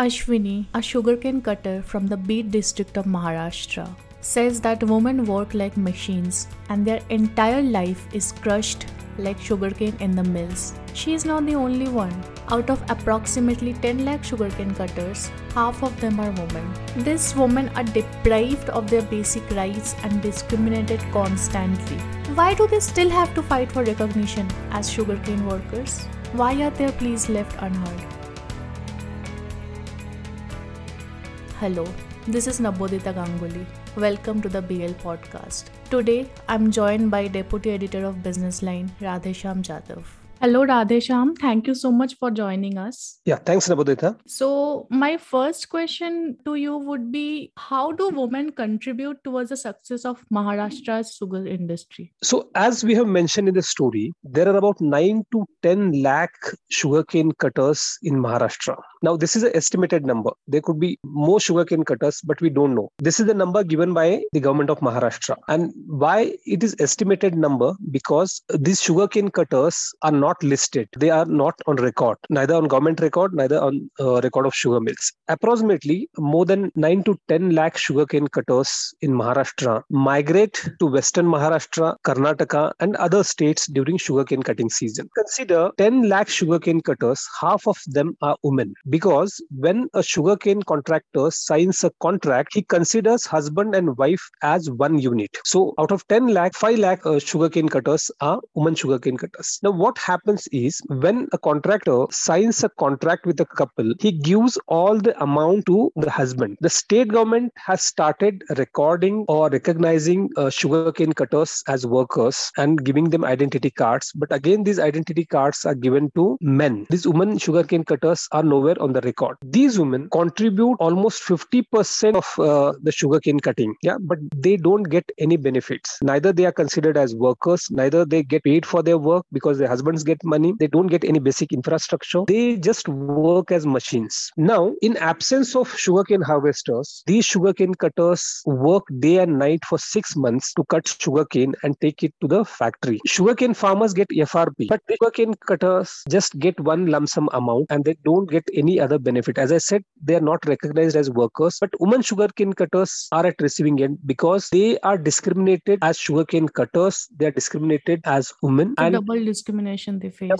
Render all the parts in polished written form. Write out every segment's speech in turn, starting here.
Ashwini, a sugarcane cutter from the Beed district of Maharashtra, says that women work like machines and their entire life is crushed like sugarcane in the mills. She is not the only one. Out of approximately 10 lakh sugarcane cutters, half of them are women. These women are deprived of their basic rights and discriminated constantly. Why do they still have to fight for recognition as sugarcane workers? Why are their pleas left unheard? Hello, this is Nabodita Ganguly. Welcome to the BL podcast. Today, I'm joined by Deputy Editor of Business Line, Radheshyam Jadhav. Hello, Radheshyam. Thank you so much for joining us. Yeah, thanks, Nabodita. So my first question to you would be, how do women contribute towards the success of Maharashtra's sugar industry? So as we have mentioned in the story, there are about 9 to 10 lakh sugarcane cutters in Maharashtra. Now, this is an estimated number. There could be more sugarcane cutters, but we don't know. This is the number given by the government of Maharashtra. And why it is estimated number? Because these sugarcane cutters are not listed. They are not on record, neither on government record, neither on record of sugar mills. Approximately more than 9 to 10 lakh sugarcane cutters in Maharashtra migrate to Western Maharashtra, Karnataka and other states during sugarcane cutting season. Consider 10 lakh sugarcane cutters, half of them are women. Because when a sugarcane contractor signs a contract, he considers husband and wife as one unit. So out of 10 lakh, 5 lakh sugarcane cutters are women sugarcane cutters. Now what happens is, when a contractor signs a contract with a couple, he gives all the amount to the husband. The state government has started recording or recognizing sugarcane cutters as workers and giving them identity cards. But again, these identity cards are given to men. These women sugarcane cutters are nowhere on the record. These women contribute almost 50% of the sugarcane cutting, but they don't get any benefits. Neither they are considered as workers, neither they get paid for their work because their husbands get money. They don't get any basic infrastructure. They just work as machines. Now, in absence of sugarcane harvesters, these sugarcane cutters work day and night for 6 months to cut sugarcane and take it to the factory. Sugarcane farmers get FRP, but the sugarcane cutters just get one lump sum amount and they don't get any other benefit. As I said, they are not recognized as workers, but women sugarcane cutters are at receiving end because they are discriminated as sugarcane cutters. They are discriminated as women. And double discrimination they face.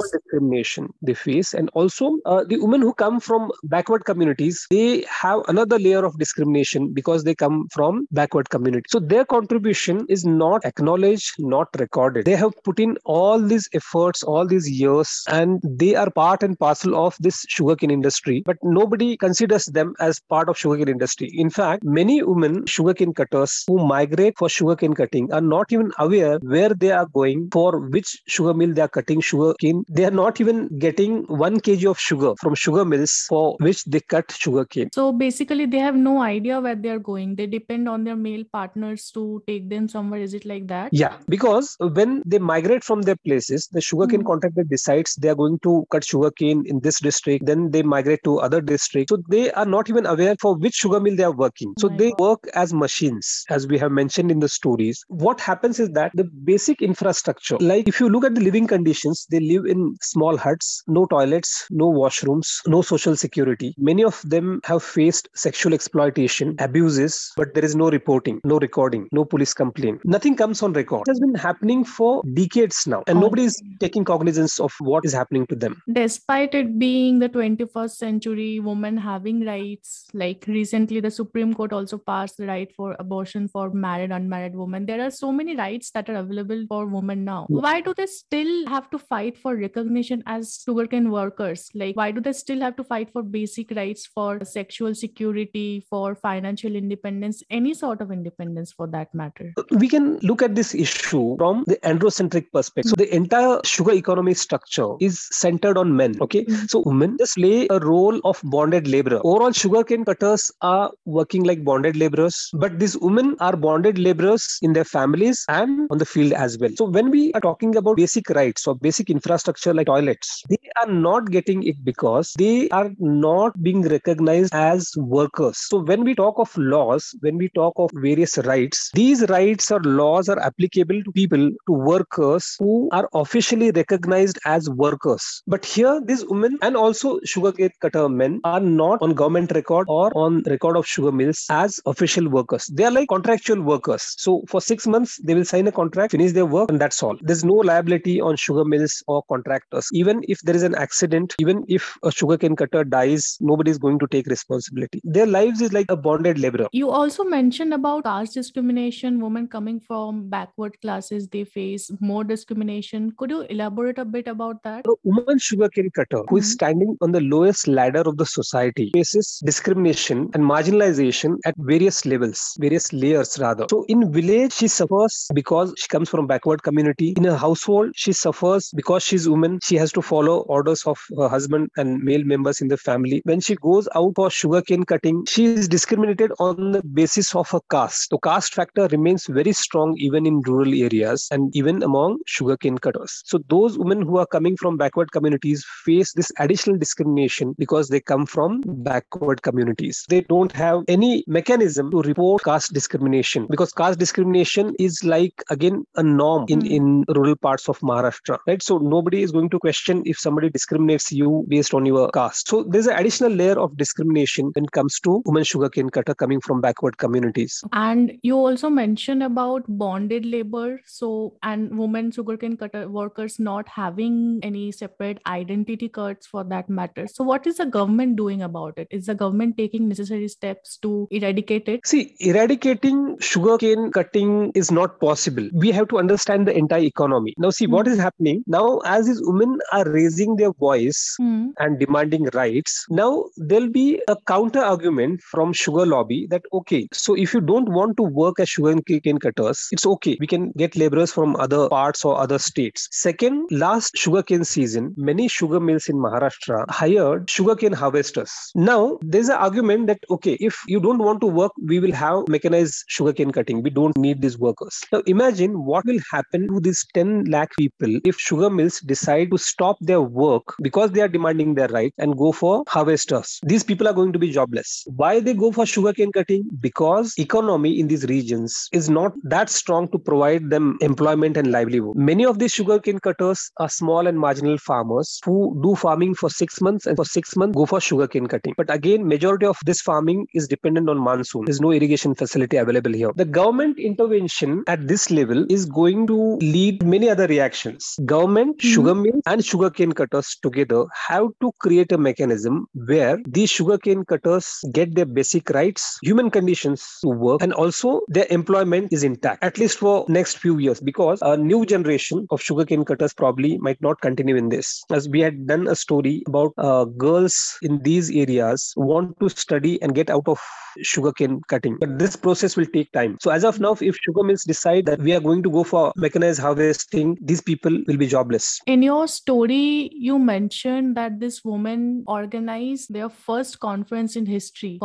And also the women who come from backward communities, they have another layer of discrimination because they come from backward community. So their contribution is not acknowledged, not recorded. They have put in all these efforts, all these years, and they are part and parcel of this sugarcane industry. But nobody considers them as part of sugarcane industry. In fact, many women sugarcane cutters who migrate for sugarcane cutting are not even aware where they are going, for which sugar mill they are cutting sugarcane. They are not even getting 1 kg of sugar from sugar mills for which they cut sugarcane. So basically, they have no idea where they are going. They depend on their male partners to take them somewhere. Is it like that? Yeah, because when they migrate from their places, the sugarcane contractor decides they are going to cut sugarcane in this district. Then they migrate to other districts. So they are not even aware for which sugar mill they are working. So they work as machines, as we have mentioned in the stories. What happens is that the basic infrastructure, like if you look at the living conditions, they live in small huts, no toilets, no washrooms, no social security. Many of them have faced sexual exploitation, abuses, but there is no reporting, no recording, no police complaint. Nothing comes on record. It has been happening for decades now, and nobody is taking cognizance of what is happening to them. Despite it being the 21st century, women having rights, like recently the Supreme Court also passed the right for abortion for married, unmarried women. There are so many rights that are available for women now. Why do they still have to fight for recognition as sugarcane workers? Like, why do they still have to fight for basic rights, for sexual security, for financial independence, any sort of independence for that matter? We can look at this issue from the androcentric perspective. So the entire sugar economy structure is centered on men. Okay, so women just play a role of bonded laborer. Overall, sugarcane cutters are working like bonded laborers, but these women are bonded laborers in their families and on the field as well. So when we are talking about basic rights or basic infrastructure like toilets, they are not getting it because they are not being recognized as workers. So when we talk of laws, when we talk of various rights, these rights or laws are applicable to people, to workers who are officially recognized as workers. But here, these women and also sugarcane cutter men are not on government record or on record of sugar mills as official workers. They are like contractual workers. So for 6 months, they will sign a contract, finish their work, and that's all. There's no liability on sugar mills or contractors. Even if there is an accident, even if a sugarcane cutter dies, nobody is going to take responsibility. Their lives is like a bonded laborer. You also mentioned about caste discrimination, women coming from backward classes, they face more discrimination. Could you elaborate a bit about that? A woman sugarcane cutter who is standing on the lowest ladder of the society faces discrimination and marginalization at various levels, various layers rather. So in village, she suffers because she comes from backward community. In her household, she suffers because she's woman. She has to follow orders of her husband and male members in the family. When she goes out for sugarcane cutting, she is discriminated on the basis of her caste. So caste factor remains very strong even in rural areas and even among sugarcane cutters. So those women who are coming from backward communities face this additional discrimination because they come from backward communities. They don't have any mechanism to report caste discrimination because caste discrimination is like, again, a norm in rural parts of Maharashtra, right? So nobody is going to question if somebody discriminates you based on your caste. So there's an additional layer of discrimination when it comes to women sugarcane cutter coming from backward communities. And you also mentioned about bonded labor, so and women sugarcane cutter workers not having any separate identity cards for that matter. So what is the government doing about it? Is the government taking necessary steps to eradicate it? See, eradicating sugarcane cutting is not possible. We have to understand the entire economy. Now see what is happening. Now as these women are raising their voice and demanding rights, now there'll be a counter argument from sugar lobby that okay, so if you don't want to work as sugarcane cutters, it's okay. We can get laborers from other parts or other states. Second, last sugarcane season, many sugar mills in Maharashtra hired sugarcane harvesters. Now there's an argument that okay, if you don't want to work, we will have mechanized sugarcane cutting. We don't need these workers. Now imagine what will happen to these 10 lakh people if sugar mills decide to stop their work because they are demanding their right and go for harvesters. These people are going to be jobless. Why they go for sugarcane cutting? Because economy in these regions is not that strong to provide them employment and livelihood. Many of these sugarcane cutters are small and marginal farmers who do farming for 6 months and for 6 months go for sugarcane cutting. But again, majority of this farming is dependent on monsoon. There's no irrigation facility available here. The government intervention at this level is going to lead many other reactions. Government, sugar mills and sugarcane cutters together have to create a mechanism where these sugarcane cutters get their basic rights, human conditions to work, and also their employment is intact, at least for next few years, because a new generation of sugarcane cutters probably might not continue in this. As we had done a story about girls in these areas want to study and get out of sugarcane cutting. But this process will take time. So as of now, if sugar mills decide that we are going to go for mechanized harvesting, these people will be jobless. In your story, you mentioned that this woman organized their first conference in history,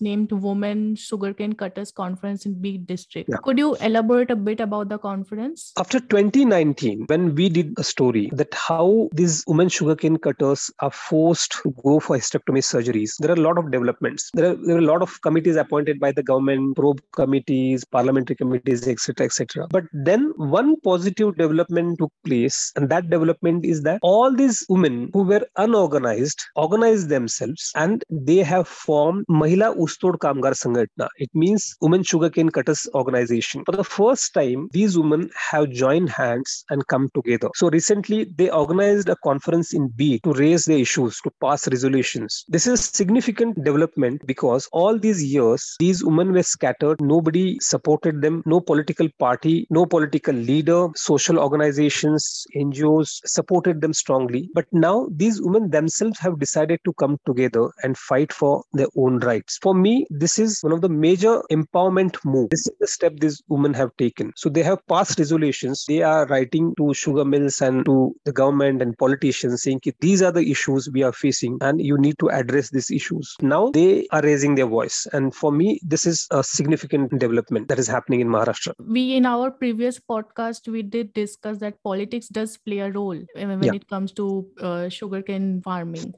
named Women Sugarcane Cutters Conference in Beed district. Yeah. Could you elaborate a bit about the conference? After 2019, when we did a story that how these women sugarcane cutters are forced to go for hysterectomy surgeries, there are a lot of developments. There are a lot of committees appointed by the government, probe committees, parliamentary committees, etc., etc. But then one positive development took place, and that development is that all these women who were unorganized organized themselves, and they have formed Mahila Ustod Kamgar Sangatna. It means Women Sugarcane Cutters Organization. For the first time, these women have joined hands and come together. So recently, they organized a conference in Beed to raise their issues, to pass resolutions. This is significant development because all these years, these women were scattered. Nobody supported them. No political party, no political leader, social organizations, NGOs supported them strongly. But now these women themselves have decided to come together and fight for their own rights. For me, this is one of the major empowerment moves. This is the step these women have taken. So they have passed resolutions. They are writing to sugar mills and to the government and politicians saying these are the issues we are facing and you need to address these issues. Now they are raising their voice. business. And for me, this is a significant development that is happening in Maharashtra. We, in our previous podcast, we did discuss that politics does play a role when it comes to sugarcane farming.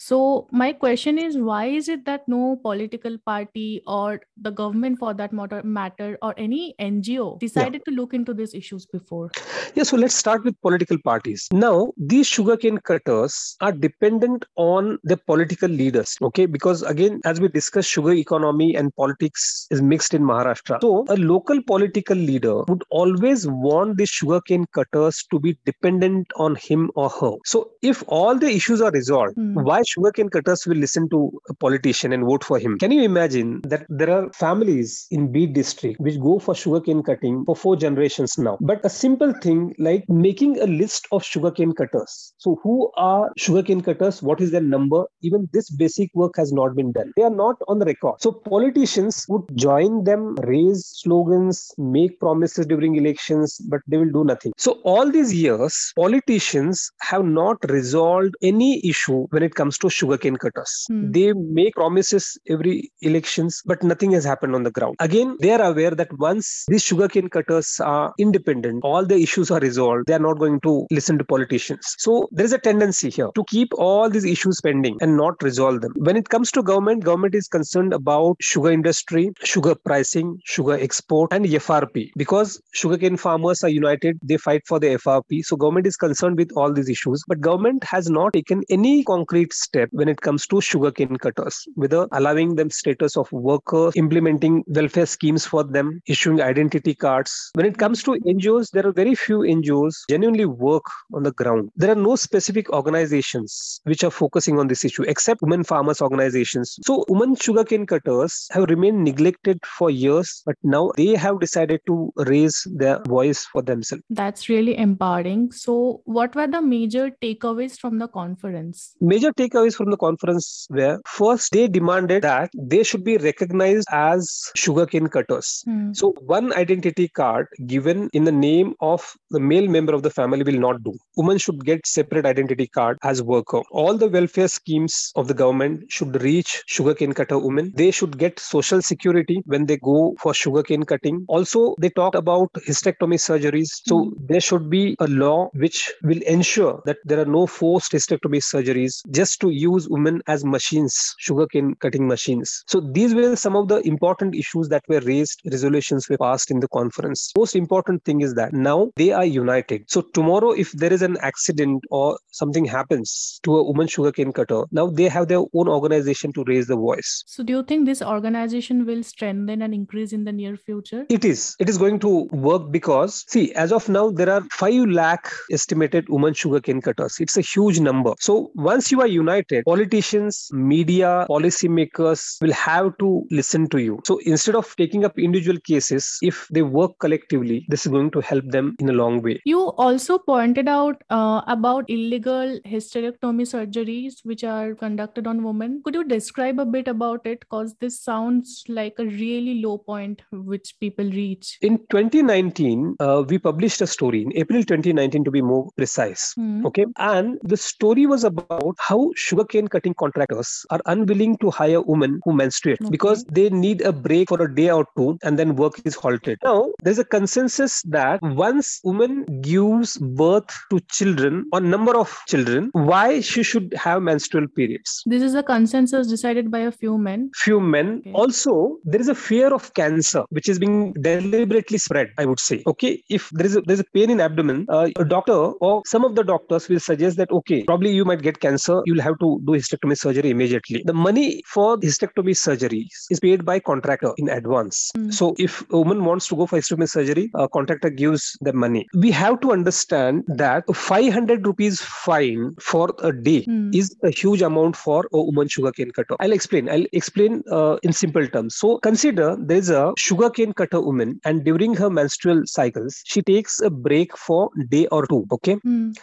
So my question is, why is it that no political party or the government for that matter or any NGO decided to look into these issues before? Yeah, so let's start with political parties. Now, these sugarcane cutters are dependent on the political leaders, okay? Because again, as we discussed, sugar economy and politics is mixed in Maharashtra. So a local political leader would always want the sugarcane cutters to be dependent on him or her. So if all the issues are resolved, why sugarcane cutters will listen to a politician and vote for him? Can you imagine that there are families in Beed district which go for sugarcane cutting for 4 generations now? But a simple thing like making a list of sugarcane cutters. So who are sugarcane cutters? What is their number? Even this basic work has not been done. They are not on the record. So politicians would join them, raise slogans, make promises during elections, but they will do nothing. So all these years, politicians have not resolved any issue when it comes to sugarcane cutters. They make promises every elections, but nothing has happened on the ground. Again, they are aware that once these sugarcane cutters are independent, all the issues are resolved, they are not going to listen to politicians. So there is a tendency here to keep all these issues pending and not resolve them. When it comes to government is concerned about sugar industry, sugar pricing, sugar export and FRP. Because sugarcane farmers are united, they fight for the FRP. So government is concerned with all these issues, but government has not taken any concrete step when it comes to sugarcane cutters, whether allowing them status of workers, implementing welfare schemes for them, issuing identity cards. When it comes to NGOs, there are very few NGOs genuinely work on the ground. There are no specific organizations which are focusing on this issue except women farmers organizations. So women sugarcane cutters have remained neglected for years, but now they have decided to raise their voice for themselves. That's really empowering. So what were the major takeaways from the conference? Major takeaways from the conference were, first, they demanded that they should be recognized as sugarcane cutters. So one identity card given in the name of the male member of the family will not do. Women should get separate identity card as worker. All the welfare schemes of the government should reach sugarcane cutter women. They should get social security when they go for sugarcane cutting. Also, they talked about hysterectomy surgeries. So there should be a law which will ensure that there are no forced hysterectomy surgeries, just to use women as machines, sugarcane cutting machines. So these were some of the important issues that were raised, resolutions were passed in the conference. Most important thing is that now they are united. So tomorrow, if there is an accident or something happens to a woman sugarcane cutter, now they have their own organization to raise the voice. So do you think this organization will strengthen and increase in the near future? It is going to work because, see, as of now, there are 5 lakh estimated women sugarcane cutters. It's a huge number. So once you are united, politicians, media, policymakers will have to listen to you. So instead of taking up individual cases, if they work collectively, this is going to help them in a long way. You also pointed out about illegal hysterectomy surgeries which are conducted on women. Could you describe a bit about it? Because this sounds like a really low point which people reach. In 2019, we published a story in April 2019 to be more precise. Okay, and the story was about how sugarcane cutting contractors are unwilling to hire women who menstruate because they need a break for a day or two and then work is halted. Now, there's a consensus that once woman gives birth to children or number of children, why she should have menstrual periods. This is a consensus decided by a few men. Okay. Also, there is a fear of cancer which is being deliberately spread, I would say. Okay, if there's a pain in abdomen, a doctor or some of the doctors will suggest that, okay, probably you might get cancer. You'll have to do hysterectomy surgery immediately. The money for hysterectomy surgeries is paid by contractor in advance. So if a woman wants to go for hysterectomy surgery, a contractor gives the money. We have to understand that 500 rupees fine for a day is a huge amount for a woman sugarcane cutter. I'll explain in simple terms. So consider there is a sugarcane cutter woman and during her menstrual cycles, she takes a break for day or two. Okay.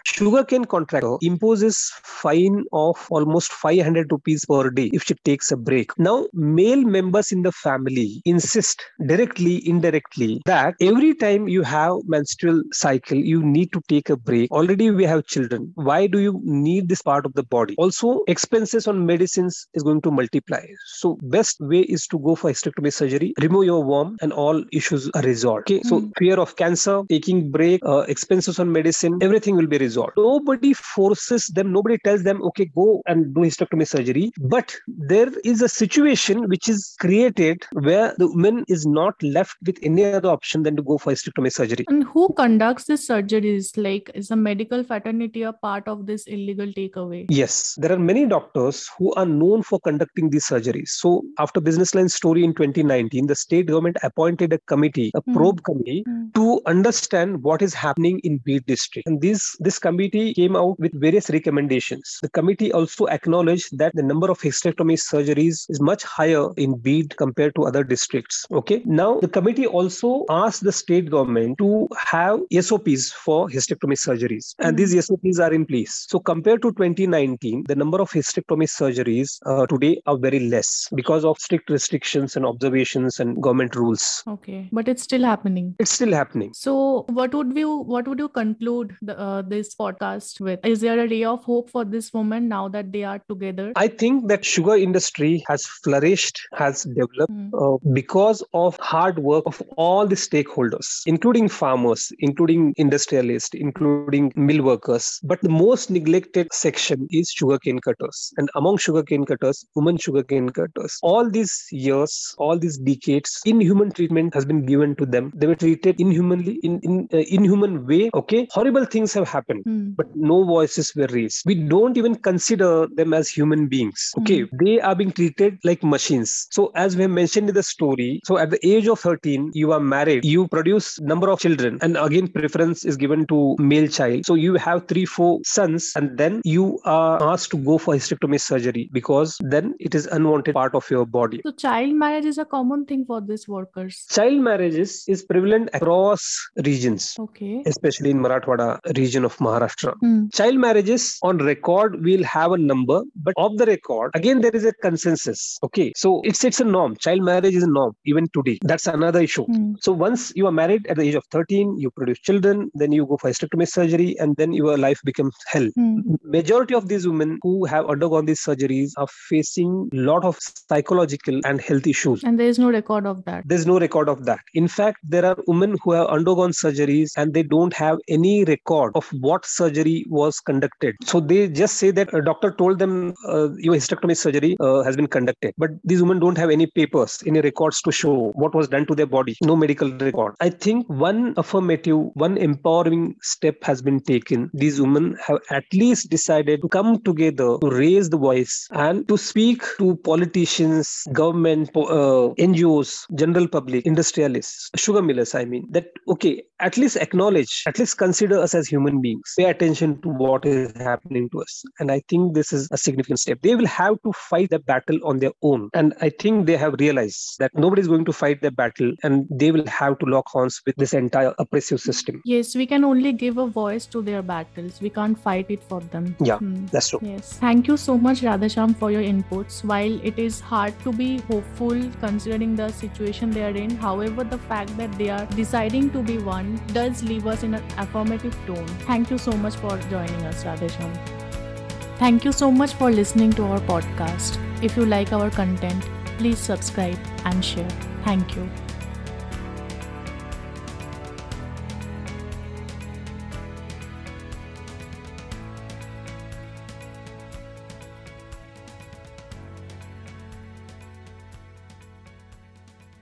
Sugarcane contractor imposes fine of of almost 500 rupees per day if she takes a break. Now, male members in the family insist directly, indirectly, that every time you have menstrual cycle, you need to take a break. Already we have children. Why do you need this part of the body? Also, expenses on medicines is going to multiply. So best way is to go for hysterectomy surgery, remove your worm, and all issues are resolved. Okay? So fear of cancer, taking break, expenses on medicine, everything will be resolved. Nobody forces them. Nobody tells them, okay, go and do hysterectomy surgery. But there is a situation which is created where the woman is not left with any other option than to go for hysterectomy surgery. And who conducts this surgeries? Like, is the medical fraternity a part of this illegal takeaway? Yes, there are many doctors who are known for conducting these surgeries. So after Business Line story in 2019, the state government appointed a committee, a probe committee, to understand what is happening in Beed district. And this committee came out with various recommendations. The committee also acknowledged that the number of hysterectomy surgeries is much higher in Beed compared to other districts. Okay. Now, the committee also asked the state government to have SOPs for hysterectomy surgeries. And these SOPs are in place. So compared to 2019, the number of hysterectomy surgeries today are very less because of strict restrictions and observations and government rules. Okay. But it's still happening. It's still happening. So what would you conclude this podcast with? Is there a ray of hope for this woman now that they are together? I think that sugar industry has flourished, has developed because of hard work of all the stakeholders, including farmers, including industrialists, including mill workers. But the most neglected section is sugarcane cutters. And among sugarcane cutters, women sugarcane cutters. All these years, all these decades, inhuman treatment has been given to them. They were treated inhumanly, inhuman way. Okay, horrible things have happened, but no voices were raised. We don't even consider them as human beings. Okay, they are being treated like machines. So as we have mentioned in the story, so at the age of 13, you are married, you produce number of children, and again preference is given to male child. So you have 3-4 sons, and then you are asked to go for hysterectomy surgery because then it is unwanted part of your body. So child marriage is a common thing for these workers. Child marriages is prevalent across regions. Okay. Especially in Marathwada region of Maharashtra. Child marriages on record, we'll have a number, but of the record, again, there is a consensus. Okay. So it's a norm. Child marriage is a norm even today. That's another issue. So once you are married at the age of 13, you produce children, then you go for hysterectomy surgery, and then your life becomes hell. Majority of these women who have undergone these surgeries are facing a lot of psychological and health issues. And there is no record of that. There's no record of that. In fact, there are women who have undergone surgeries and they don't have any record of what surgery was conducted. So they just say that a doctor told them your hysterectomy surgery has been conducted. But these women don't have any papers, any records to show what was done to their body. No medical record. I think one affirmative, one empowering step has been taken. These women have at least decided to come together to raise the voice and to speak to politicians, government, NGOs, general public, industrialists, sugar millers, I mean, that, okay, at least acknowledge, at least consider us as human beings. Pay attention to what is happening to us. And I think this is a significant step. They will have to fight the battle on their own. And I think they have realized that nobody is going to fight the battle and they will have to lock horns with this entire oppressive system. Yes, we can only give a voice to their battles. We can't fight it for them. Yeah, that's true. Yes. Thank you so much, Radheshyam, for your inputs. While it is hard to be hopeful considering the situation they are in, however, the fact that they are deciding to be one does leave us in an affirmative tone. Thank you so much for joining us, Radheshyam. Thank you so much for listening to our podcast. If you like our content, please subscribe and share. Thank you.